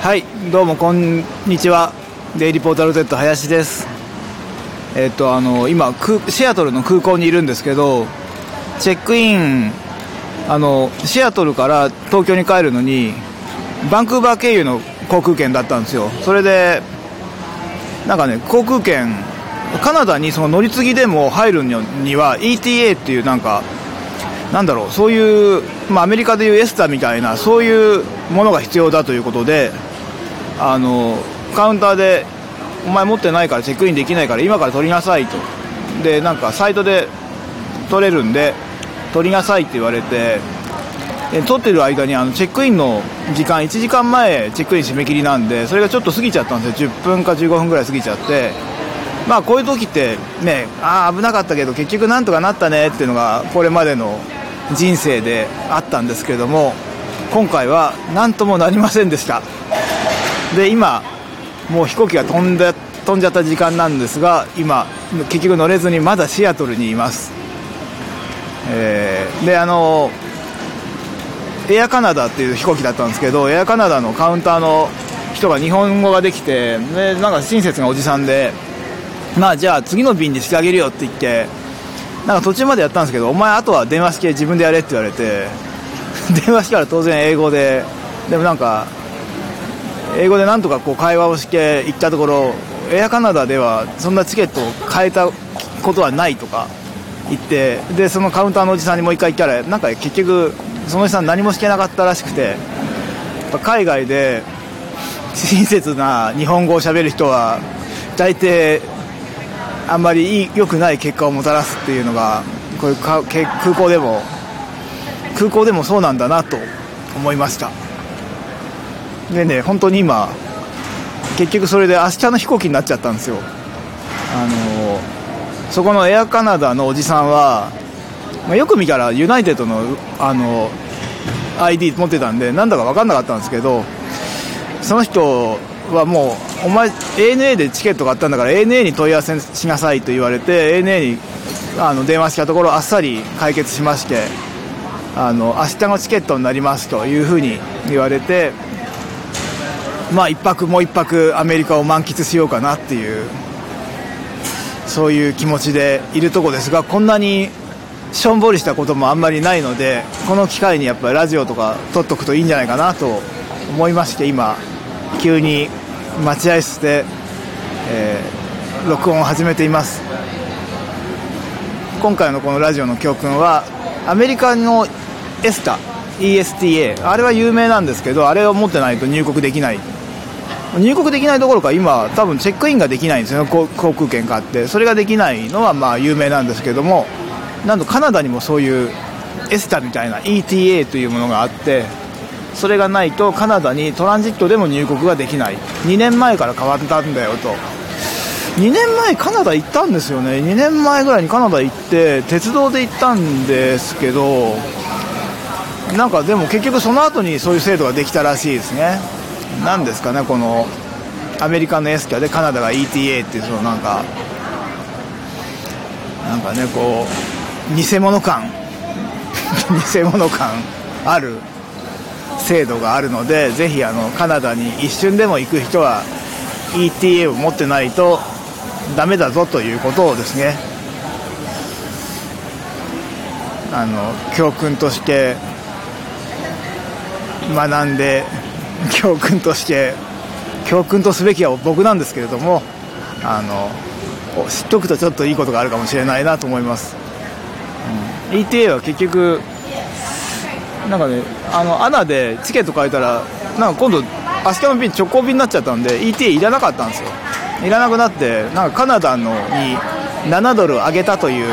はい、どうもこんにちは。デイリーポータル Z 林です。今シアトルの空港にいるんですけど、チェックインシアトルから東京に帰るのにバンクーバー経由の航空券だったんですよ。それでなんかね、航空券カナダにその乗り継ぎでも入るには ETA っていうそういう、アメリカでいうESTAみたいなそういうものが必要だということで、カウンターでお前持ってないからチェックインできないから今から取りなさいと、でなんかサイトで取れるんで取りなさいって言われて、取ってる間にチェックインの時間1時間前チェックイン締め切りなんで、それがちょっと過ぎちゃったんですよ。10分か15分ぐらい過ぎちゃって、こういう時ってね、危なかったけど結局なんとかなったねっていうのがこれまでの人生であったんですけれども、今回はなんともなりませんでした。で今もう飛行機が飛んじゃった時間なんですが、今結局乗れずにまだシアトルにいます。でエアカナダっていう飛行機だったんですけど、エアカナダのカウンターの人が日本語ができて、でなんか親切なおじさんで、じゃあ次の便にしてあげるよって言って、なんか途中までやったんですけど、お前あとは電話式で自分でやれって言われて、電話式から当然英語で、でもなんか英語でなんとかこう会話をして行ったところ、エアカナダではそんなチケットを買えたことはないとか言って、でそのカウンターのおじさんにもう一回行ったら、なんか結局そのおじさん何もしてなかったらしくて、海外で親切な日本語を喋る人は大抵あんまり良くない結果をもたらすっていうのがこういう空港でもそうなんだなと思いました。でね、本当に今結局それで明日の飛行機になっちゃったんですよ。そこのエアカナダのおじさんは、よく見たらユナイテッドの、ID 持ってたんでなんだか分かんなかったんですけど、その人はもうお前 ANA でチケット買ったんだから ANA に問い合わせしなさいと言われて、 ANA に電話したところあっさり解決しまして、明日のチケットになりますというふうに言われて、もう一泊アメリカを満喫しようかなっていう、そういう気持ちでいるとこですが、こんなにしょんぼりしたこともあんまりないので、この機会にやっぱりラジオとか撮っとくといいんじゃないかなと思いまして、今急に待合室で、録音を始めています。今回のこのラジオの教訓は、アメリカの ESTA あれは有名なんですけど、あれを持ってないと入国できないどころか今多分チェックインができないんですよ。航空券があって、それができないのは有名なんですけども、なんとカナダにもそういう ESTA みたいな ETA というものがあって、それがないとカナダにトランジットでも入国ができない。2年前から変わったんだよと。2年前カナダ行ったんですよね。2年前ぐらいにカナダ行って鉄道で行ったんですけど、なんかでも結局その後にそういう制度ができたらしいですね。なんですかね、このアメリカのESTAでカナダが ETA っていう、そのなんかね、こう偽物感ある制度があるので、ぜひカナダに一瞬でも行く人は ETA を持ってないとダメだぞということをですね、教訓とすべきは僕なんですけれども、知っておくとちょっといいことがあるかもしれないなと思います。ETA は結局なんかね、ANA でチケット買えたら、なんか今度明日の便直行便になっちゃったんで ETA いらなかったんですよ。いらなくなって、なんかカナダのに$7上げたという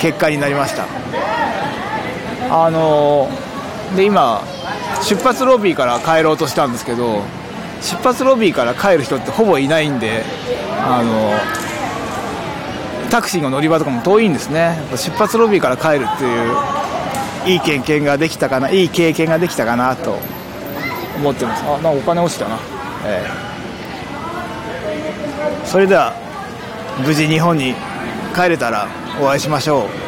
結果になりました。で今出発ロビーから帰ろうとしたんですけど、出発ロビーから帰る人ってほぼいないんで、タクシーの乗り場とかも遠いんですね。やっぱ出発ロビーから帰るっていういい経験ができたかなと思ってます。なんかお金落ちたな。それでは無事日本に帰れたらお会いしましょう。